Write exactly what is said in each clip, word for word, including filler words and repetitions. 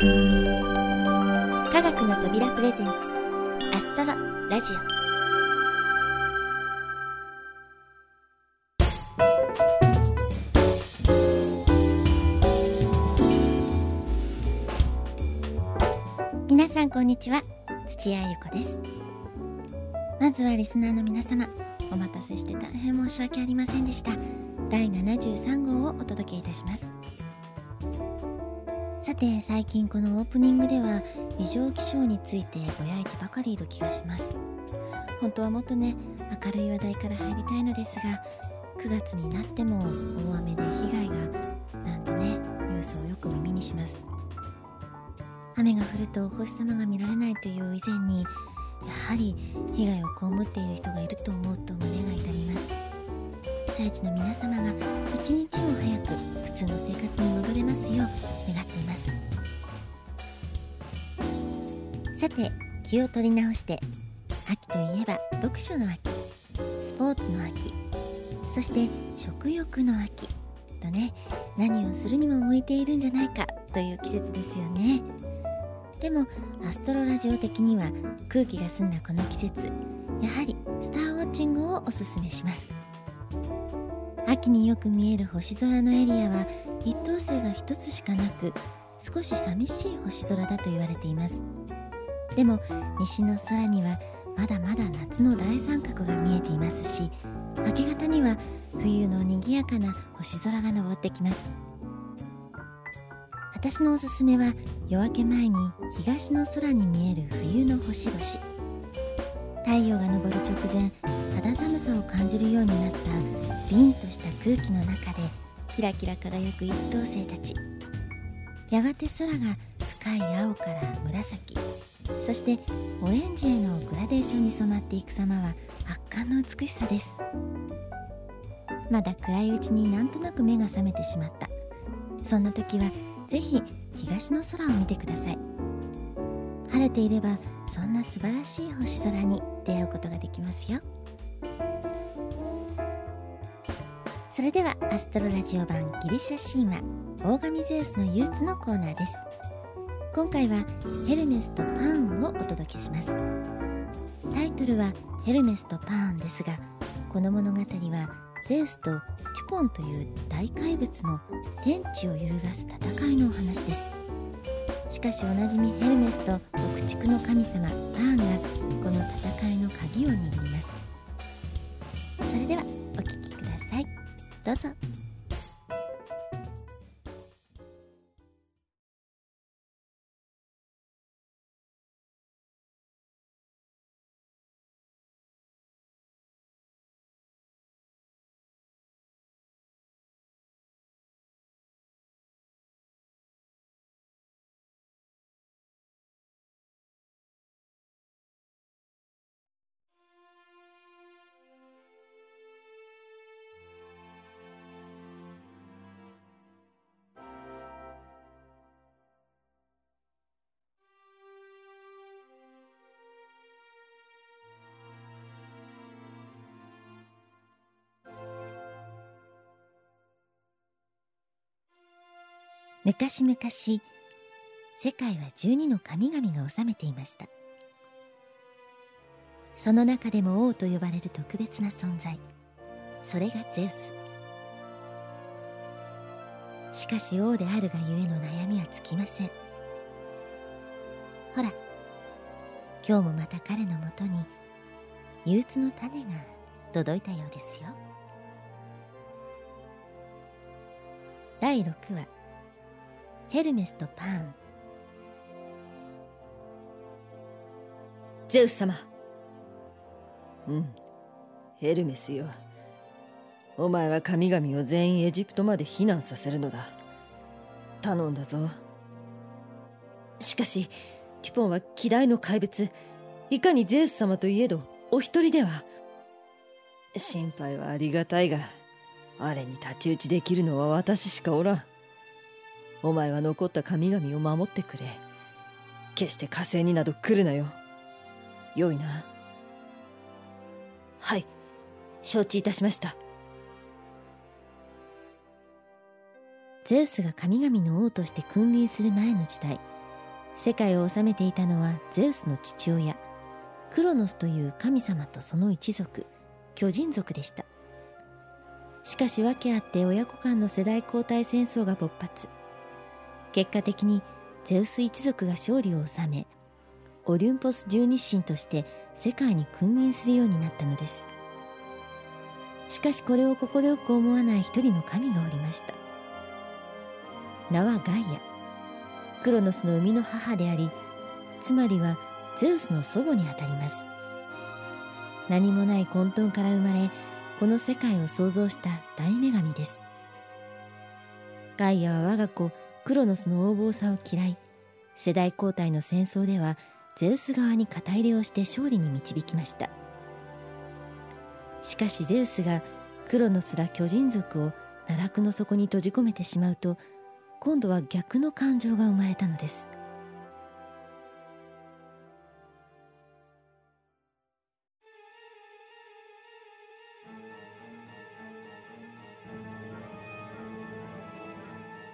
科学の扉プレゼンツアストロラジオ。皆さんこんにちは、土屋ゆこです。まずはリスナーの皆様、お待たせして大変申し訳ありませんでした。だいななじゅうさんごうをお届けいたします。さて、最近このオープニングでは異常気象についてぼやいてばかりいる気がします。本当はもっとね、明るい話題から入りたいのですが、くがつになっても大雨で被害がなんてね、ニュースをよく耳にします。雨が降るとお星様が見られないという以前に、やはり被害を被っている人がいると思うと胸が痛みます。被災地の皆様が一日も早く普通の生活に戻れますよう願っています。さて、気を取り直して、秋といえば読書の秋、スポーツの秋、そして食欲の秋とね、何をするにも向いているんじゃないかという季節ですよね。でもアストロラジオ的には、空気が澄んだこの季節、やはりスターウォッチングをおすすめします。秋によく見える星空のエリアは一等星が一つしかなく、少し寂しい星空だと言われています。でも西の空にはまだまだ夏の大三角が見えていますし、明け方には冬の賑やかな星空が昇ってきます。私のおすすめは、夜明け前に東の空に見える冬の星々。太陽が昇る直前、肌寒さを感じるようになった凛とした空気の中でキラキラ輝く一等星たち。やがて空が深い青から紫、そしてオレンジへのグラデーションに染まっていく様は圧巻の美しさです。まだ暗いうちになんとなく目が覚めてしまった、そんな時はぜひ東の空を見てください。晴れていればそんな素晴らしい星空に出会うことができますよ。それではアストロラジオ版ギリシャ神話、大神ゼウスの憂鬱のコーナーです。今回はヘルメスとパーンをお届けします。タイトルはヘルメスとパーンですが、この物語はゼウスとキュポンという大怪物の天地を揺るがす戦いのお話です。しかしおなじみヘルメスと牧畜の神様パーンがこの戦いの鍵を握ります。それではお聞きください、どうぞ。昔々、世界はじゅうにの神々が治めていました。その中でも王と呼ばれる特別な存在、それがゼウス。しかし王であるがゆえの悩みは尽きません。ほら、今日もまた彼のもとに憂鬱の種が届いたようですよ。だいろくわ、ヘルメスとパーン。ゼウス様。うん、ヘルメスよ。お前は神々を全員エジプトまで避難させるのだ。頼んだぞ。しかし、ティポンは希代の怪物。いかにゼウス様といえど、お一人では。心配はありがたいが、あれに太刀打ちできるのは私しかおらん。お前は残った神々を守ってくれ。決して火星になど来るなよ。よいな。はい、承知いたしました。ゼウスが神々の王として君臨する前の時代、世界を治めていたのはゼウスの父親、クロノスという神様とその一族、巨人族でした。しかし訳あって親子間の世代交代戦争が勃発。結果的にゼウス一族が勝利を収め、オリュンポス十二神として世界に君臨するようになったのです。しかしこれを快く思わない一人の神がおりました。名はガイア。クロノスの生みの母であり、つまりはゼウスの祖母にあたります。何もない混沌から生まれ、この世界を創造した大女神です。ガイアは我が子クロノスの横暴さを嫌い、世代交代の戦争ではゼウス側に肩入れをして勝利に導きました。しかしゼウスがクロノスら巨人族を奈落の底に閉じ込めてしまうと、今度は逆の感情が生まれたのです。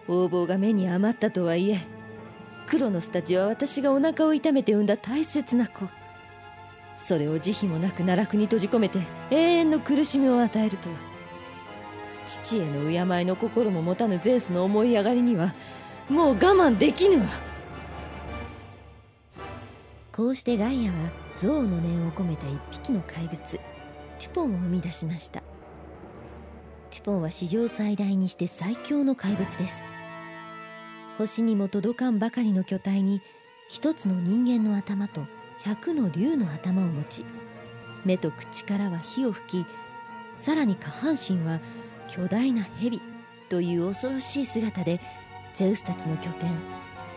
横暴が目に余ったとはいえ、クロノスたちは私がお腹を痛めて産んだ大切な子、それを慈悲もなく奈落に閉じ込めて永遠の苦しみを与えるとは、父への敬いの心も持たぬゼウスの思い上がりにはもう我慢できぬわ。こうしてガイアは憎悪の念を込めた一匹の怪物、ティポンを生み出しました。ティポンは史上最大にして最強の怪物です。星にも届かんばかりの巨体に一つの人間の頭と百の竜の頭を持ち、目と口からは火を吹き、さらに下半身は巨大な蛇という恐ろしい姿でゼウスたちの拠点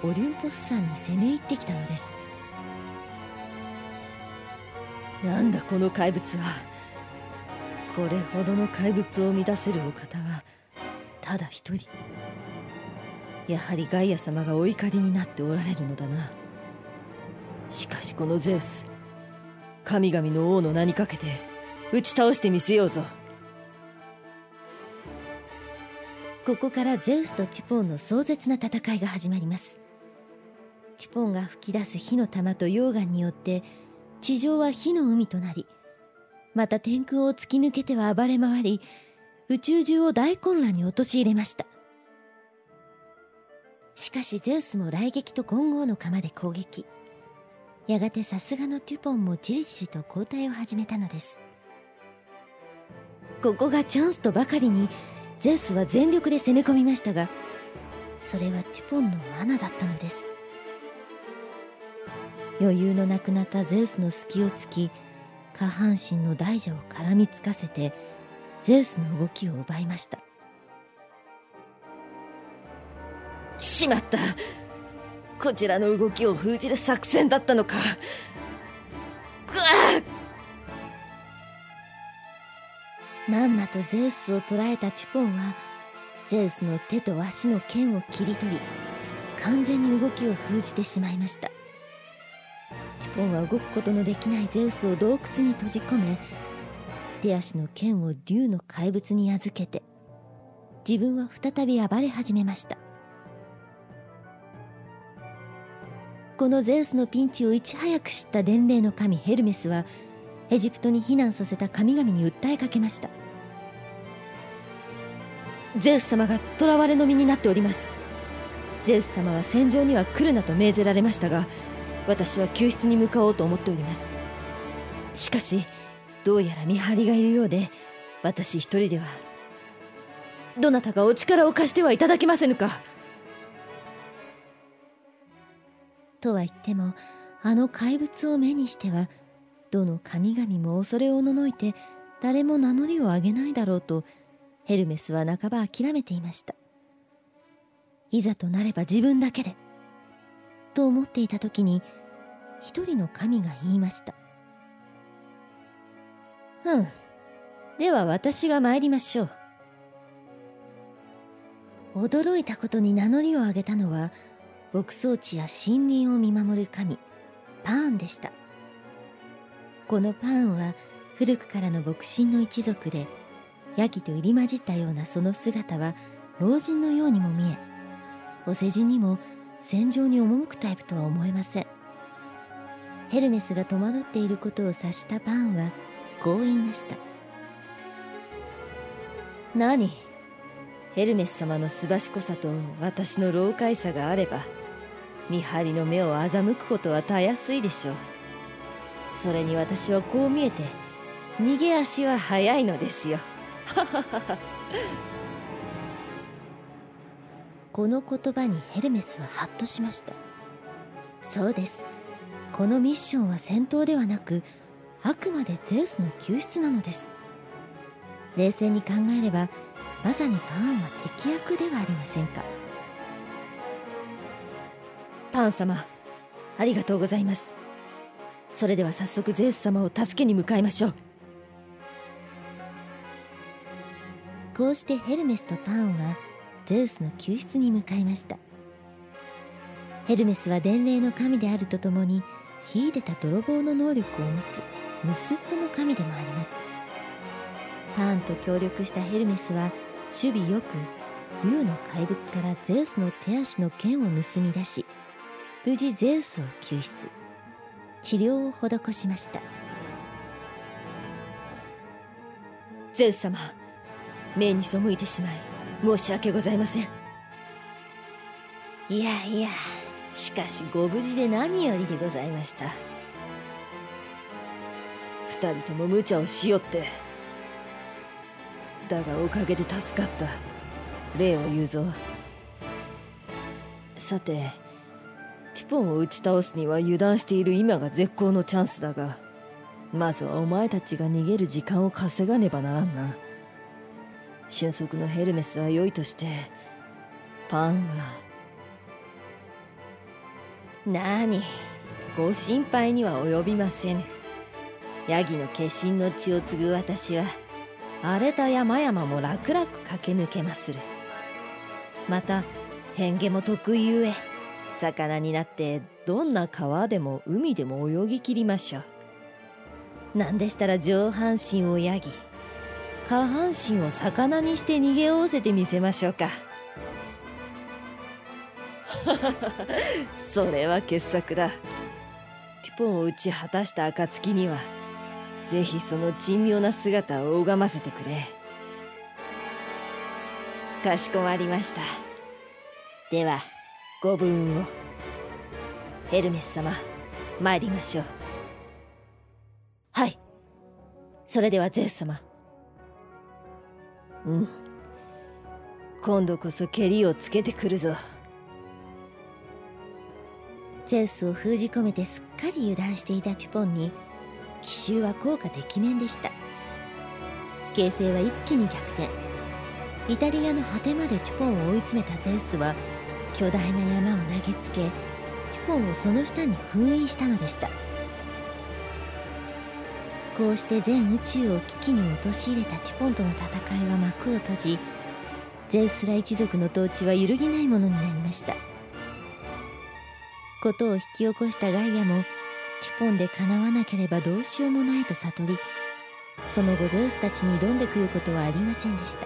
オリュンポス山に攻め入ってきたのです。なんだこの怪物は。これほどの怪物を生み出せるお方はただ一人。やはりガイア様がお怒りになっておられるのだな。しかしこのゼウス、神々の王の名にかけて打ち倒してみせようぞ。ここからゼウスとティポンの壮絶な戦いが始まります。ティポンが吹き出す火の玉と溶岩によって地上は火の海となり、また天空を突き抜けては暴れ回り、宇宙中を大混乱に陥れました。しかしゼウスも雷撃と混合の釜で攻撃。やがてさすがのテュポンもじりじりと後退を始めたのです。ここがチャンスとばかりにゼウスは全力で攻め込みましたが、それはテュポンの罠だったのです。余裕のなくなったゼウスの隙を突き、下半身の大蛇を絡みつかせてゼウスの動きを奪いました。しまった、こちらの動きを封じる作戦だったのか。ぐわっ。まんまとゼウスを捕らえたテュポンはゼウスの手と足の剣を切り取り、完全に動きを封じてしまいました。テュポンは動くことのできないゼウスを洞窟に閉じ込め、手足の剣を竜の怪物に預けて、自分は再び暴れ始めました。このゼウスのピンチをいち早く知った伝令の神ヘルメスは、エジプトに避難させた神々に訴えかけました。ゼウス様が囚われの身になっております。ゼウス様は戦場には来るなと命ぜられましたが、私は救出に向かおうと思っております。しかしどうやら見張りがいるようで、私一人では。どなたかお力を貸してはいただけませぬか。とは言っても、あの怪物を目にしてはどの神々も恐れおののいて、誰も名乗りを上げないだろうとヘルメスは半ば諦めていました。いざとなれば自分だけでと思っていた時に、一人の神が言いました。うん、では私が参りましょう。驚いたことに名乗りを上げたのは牧草地や森林を見守る神パーンでした。このパーンは古くからの牧神の一族で、ヤギと入り混じったようなその姿は老人のようにも見え、お世辞にも戦場に赴くタイプとは思えません。ヘルメスが戸惑っていることを察したバーンはこう言いました。何、ヘルメス様のすばしこさと私の老快さがあれば、見張りの目を欺くことはたやすいでしょう。それに私はこう見えて逃げ足は速いのですよ。はははは。この言葉にヘルメスはハッとしました。そうです。このミッションは戦闘ではなく、あくまでゼウスの救出なのです。冷静に考えれば、まさにパンは敵役ではありませんか。パン様、ありがとうございます。それでは早速ゼウス様を助けに向かいましょう。こうしてヘルメスとパンはゼウスの救出に向かいました。ヘルメスは伝令の神であるとともに、秀でた泥棒の能力を持つヌスットの神でもあります。パーンと協力したヘルメスは守備よく、竜の怪物からゼウスの手足の剣を盗み出し、無事ゼウスを救出、治療を施しました。ゼウス様、命に背いてしまい申し訳ございません。いやいや、しかしご無事で何よりでございました。二人とも無茶をしよって。だがおかげで助かった、礼を言うぞ。さて、ティポンを打ち倒すには油断している今が絶好のチャンスだが、まずはお前たちが逃げる時間を稼がねばならんな。俊足のヘルメスは良いとして、パンは。なに、ご心配には及びませぬ。ヤギの化身の血を継ぐ私は、荒れた山々も楽々駆け抜けまする。また、変化も得意ゆえ、魚になってどんな川でも海でも泳ぎ切りましょう。なんでしたら上半身をヤギ、下半身を魚にして逃げおおせてみせましょうか。それは傑作だ。ティポンを打ち果たした暁には、ぜひその珍妙な姿を拝ませてくれ。かしこまりました。ではご分を。ヘルメス様、参りましょう。はい、それではゼウス様。うん、今度こそケリをつけてくるぞ。ゼウスを封じ込めてすっかり油断していたテュポンに、奇襲は効果てきめんでした。形勢は一気に逆転。イタリアの果てまでテュポンを追い詰めたゼウスは、巨大な山を投げつけ、テュポンをその下に封印したのでした。こうして全宇宙を危機に陥れたテュポンとの戦いは幕を閉じ、ゼウスら一族の統治は揺るぎないものになりました。ことを引き起こしたガイアも、ティポンで叶わなければどうしようもないと悟り、その後ゼウスたちに挑んでくることはありませんでした。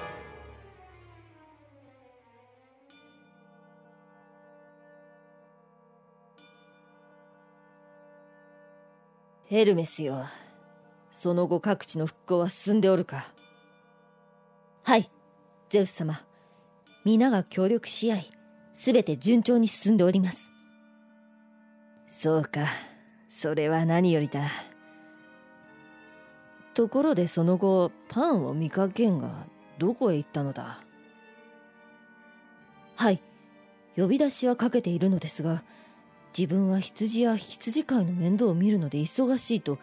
ヘルメスよ、その後各地の復興は進んでおるか。はい、ゼウス様、皆が協力し合い、すべて順調に進んでおります。そうか、それは何よりだ。ところでその後、パンを見かけんが、どこへ行ったのだ。はい、呼び出しはかけているのですが、自分は羊や羊飼いの面倒を見るので忙しいと、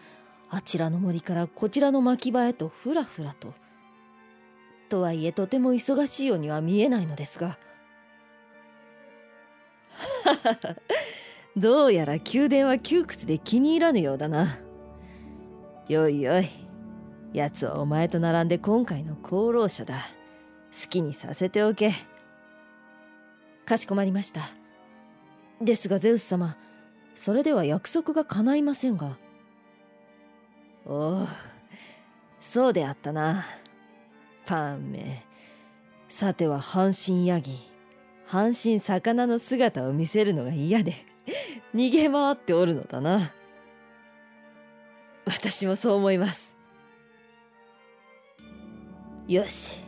あちらの森からこちらの牧場へとふらふらと。とはいえとても忙しいようには見えないのですが。ははは。どうやら宮殿は窮屈で気に入らぬようだな。よいよい、奴はお前と並んで今回の功労者だ。好きにさせておけ。かしこまりました。ですがゼウス様、それでは約束が叶いませんが。おお、そうであったな。パンめ。さては半身ヤギ、半身魚の姿を見せるのが嫌で逃げ回っておるのだな。私もそう思います。よし、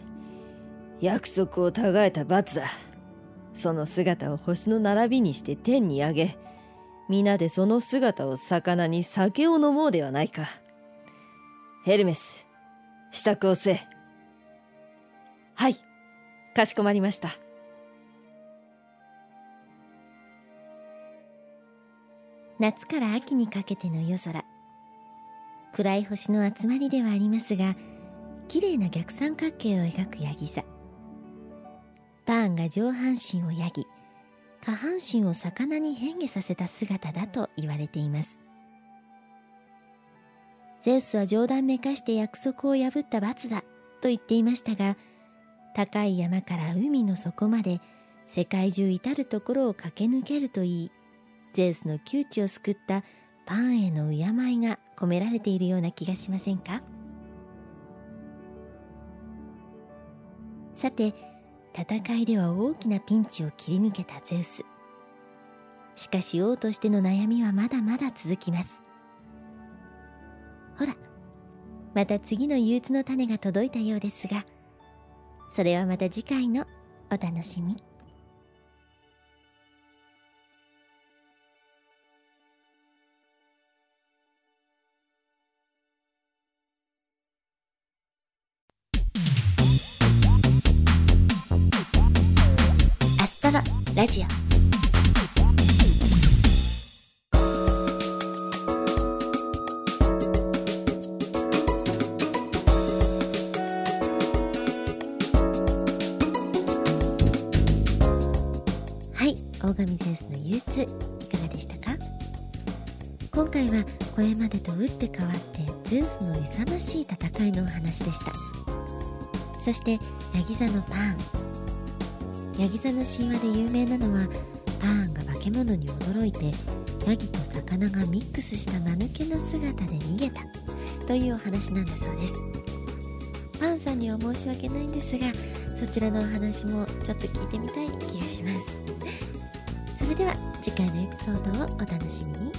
約束をたがえた罰だ。その姿を星の並びにして天にあげ、皆でその姿を魚に酒を飲もうではないか。ヘルメス、支度をせえ。はい、かしこまりました。夏から秋にかけての夜空、暗い星の集まりではありますが、綺麗な逆三角形を描くヤギ座。パーンが上半身をヤギ、下半身を魚に変化させた姿だと言われています。ゼウスは冗談めかして約束を破った罰だと言っていましたが、高い山から海の底まで世界中至るところを駆け抜けるといい、ゼウスの窮地を救ったパーンへの敬いが込められているような気がしませんか。さて、戦いでは大きなピンチを切り抜けたゼウス。しかし王としての悩みはまだまだ続きます。ほら、また次の憂鬱の種が届いたようですが、それはまた次回のお楽しみ。ラジオはい、大神ゼウスの憂鬱いかがでしたか。今回はこれまでと打って変わってゼウスの勇ましい戦いのお話でした。そしてヤギ座のパーン、ヤギ座の神話で有名なのは、パーンが化け物に驚いてヤギと魚がミックスした間抜けな姿で逃げたというお話なんだそうです。パーンさんには申し訳ないんですが、そちらのお話もちょっと聞いてみたい気がします。それでは次回のエピソードをお楽しみに。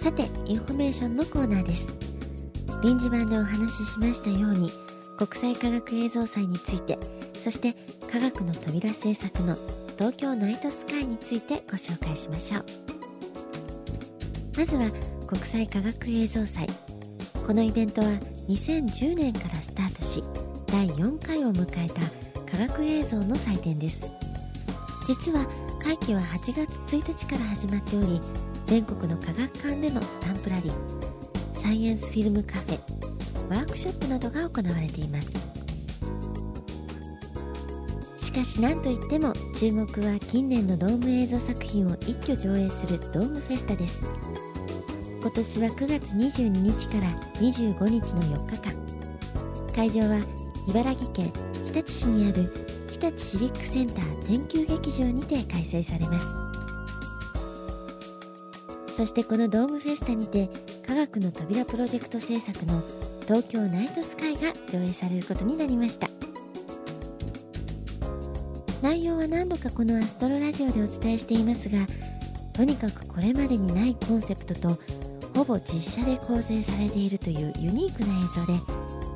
さて、インフォメーションのコーナーです。臨時版でお話ししましたように、国際科学映像祭について、そして科学の扉制作の東京ナイトスカイについてご紹介しましょう。まずは国際科学映像祭。このイベントはにせんじゅうねんからスタートし、だいよんかいを迎えた科学映像の祭典です。実は会期ははちがつついたちから始まっており、全国の科学館でのスタンプラリー、サイエンスフィルムカフェ、ワークショップなどが行われています。しかし何といっても注目は近年のドーム映像作品を一挙上映するドームフェスタです。今年はくがつにじゅうににちからにじゅうごにちのよっかかん、会場は茨城県日立市にある日立シビックセンター天球劇場にて開催されます。そしてこのドームフェスタにて、科学の扉プロジェクト制作の東京ナイトスカイが上映されることになりました。内容は何度かこのアストロラジオでお伝えしていますが、とにかくこれまでにないコンセプトとほぼ実写で構成されているというユニークな映像で、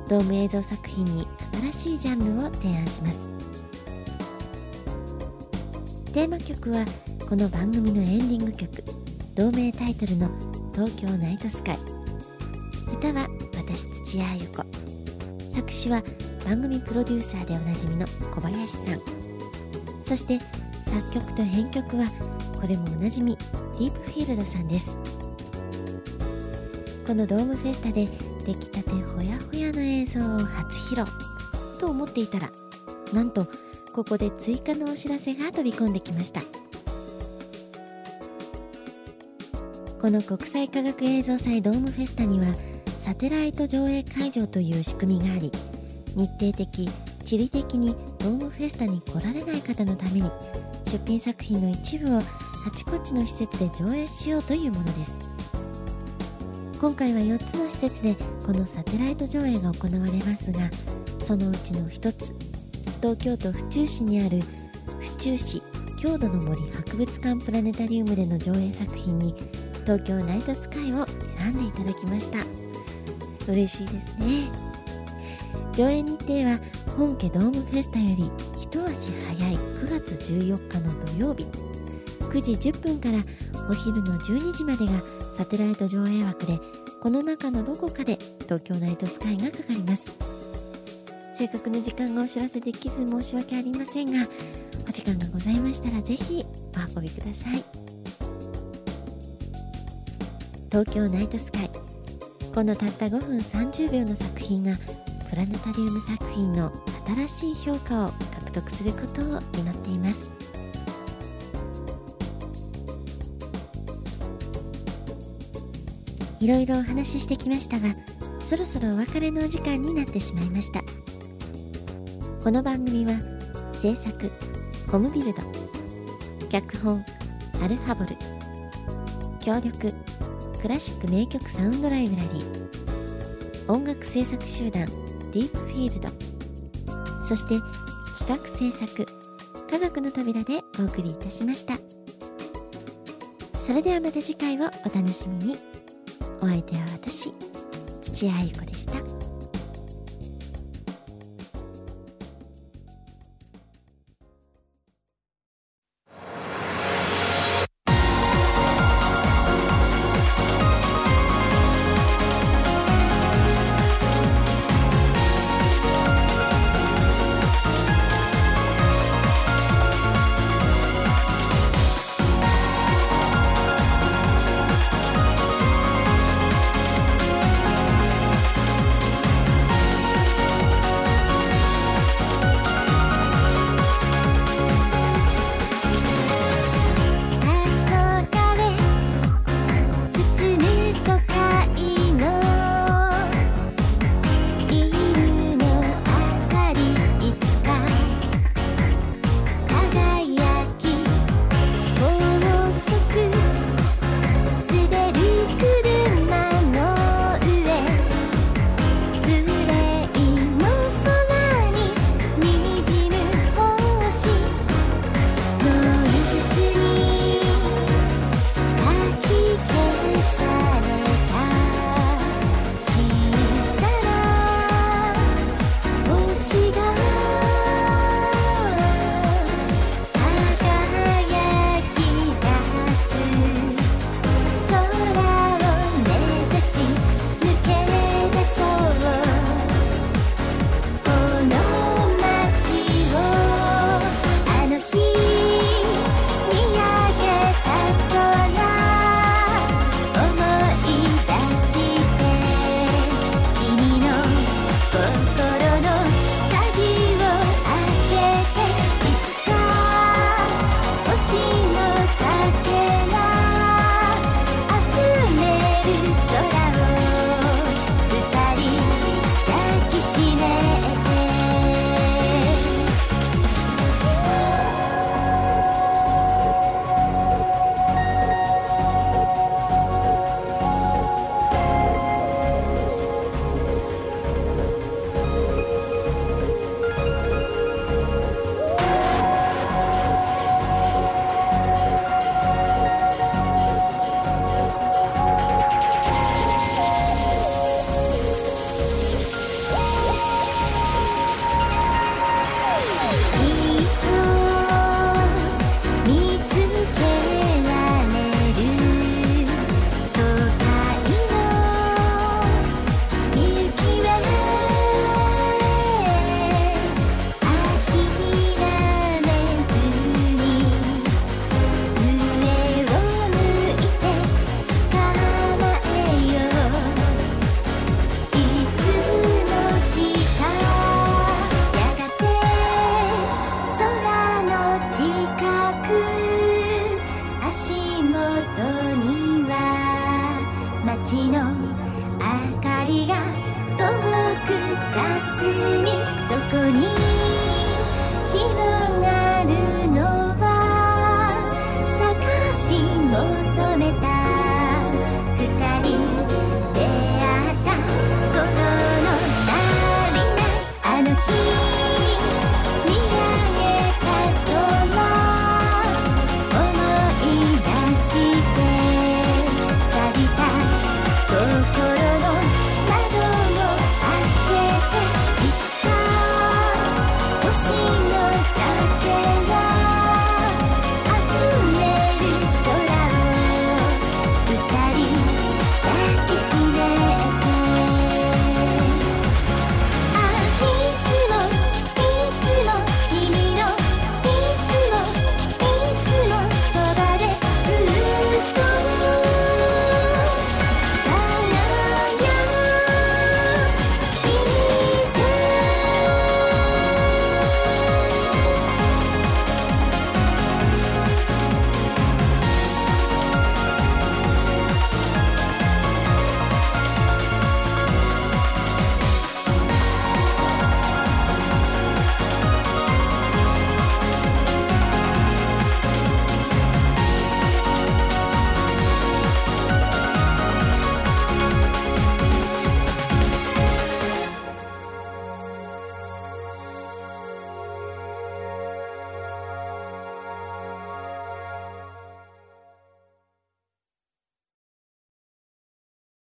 ドーム映像作品に新しいジャンルを提案します。テーマ曲はこの番組のエンディング曲、同名タイトルの東京ナイトスカイ。歌は私土屋あゆ子、作詞は番組プロデューサーでおなじみの小林さん、そして作曲と編曲はこれもおなじみディープフィールドさんです。このドームフェスタで出来たてほやほやの映像を初披露と思っていたら、なんとここで追加のお知らせが飛び込んできました。この国際科学映像祭ドームフェスタにはサテライト上映会場という仕組みがあり、日程的、地理的にドームフェスタに来られない方のために、出品作品の一部をあちこちの施設で上映しようというものです。今回はよっつの施設でこのサテライト上映が行われますが、そのうちのひとつ、東京都府中市にある府中市郷土の森博物館プラネタリウムでの上映作品に東京ナイトスカイを選んでいただきました。嬉しいですね。上映日程は本家ドームフェスタより一足早いくがつじゅうよっかの土曜日くじじゅっぷんからお昼のじゅうにじまでがサテライト上映枠で、この中のどこかで東京ナイトスカイがかかります。正確な時間がお知らせできず申し訳ありませんが、お時間がございましたらぜひお運びください。東京ナイトスカイ、このたったごふんさんじゅうびょうの作品がプラネタリウム作品の新しい評価を獲得することを祈っています。いろいろお話ししてきましたが、そろそろお別れのお時間になってしまいました。この番組は制作コムビルド、脚本アルファボル、協力クラシック名曲サウンドライブラリー、音楽制作集団ディープフィールド、そして企画制作科学の扉でお送りいたしました。それではまた次回をお楽しみに。お相手は私、土屋愛子でした。街の明かりが遠く霞み、そこに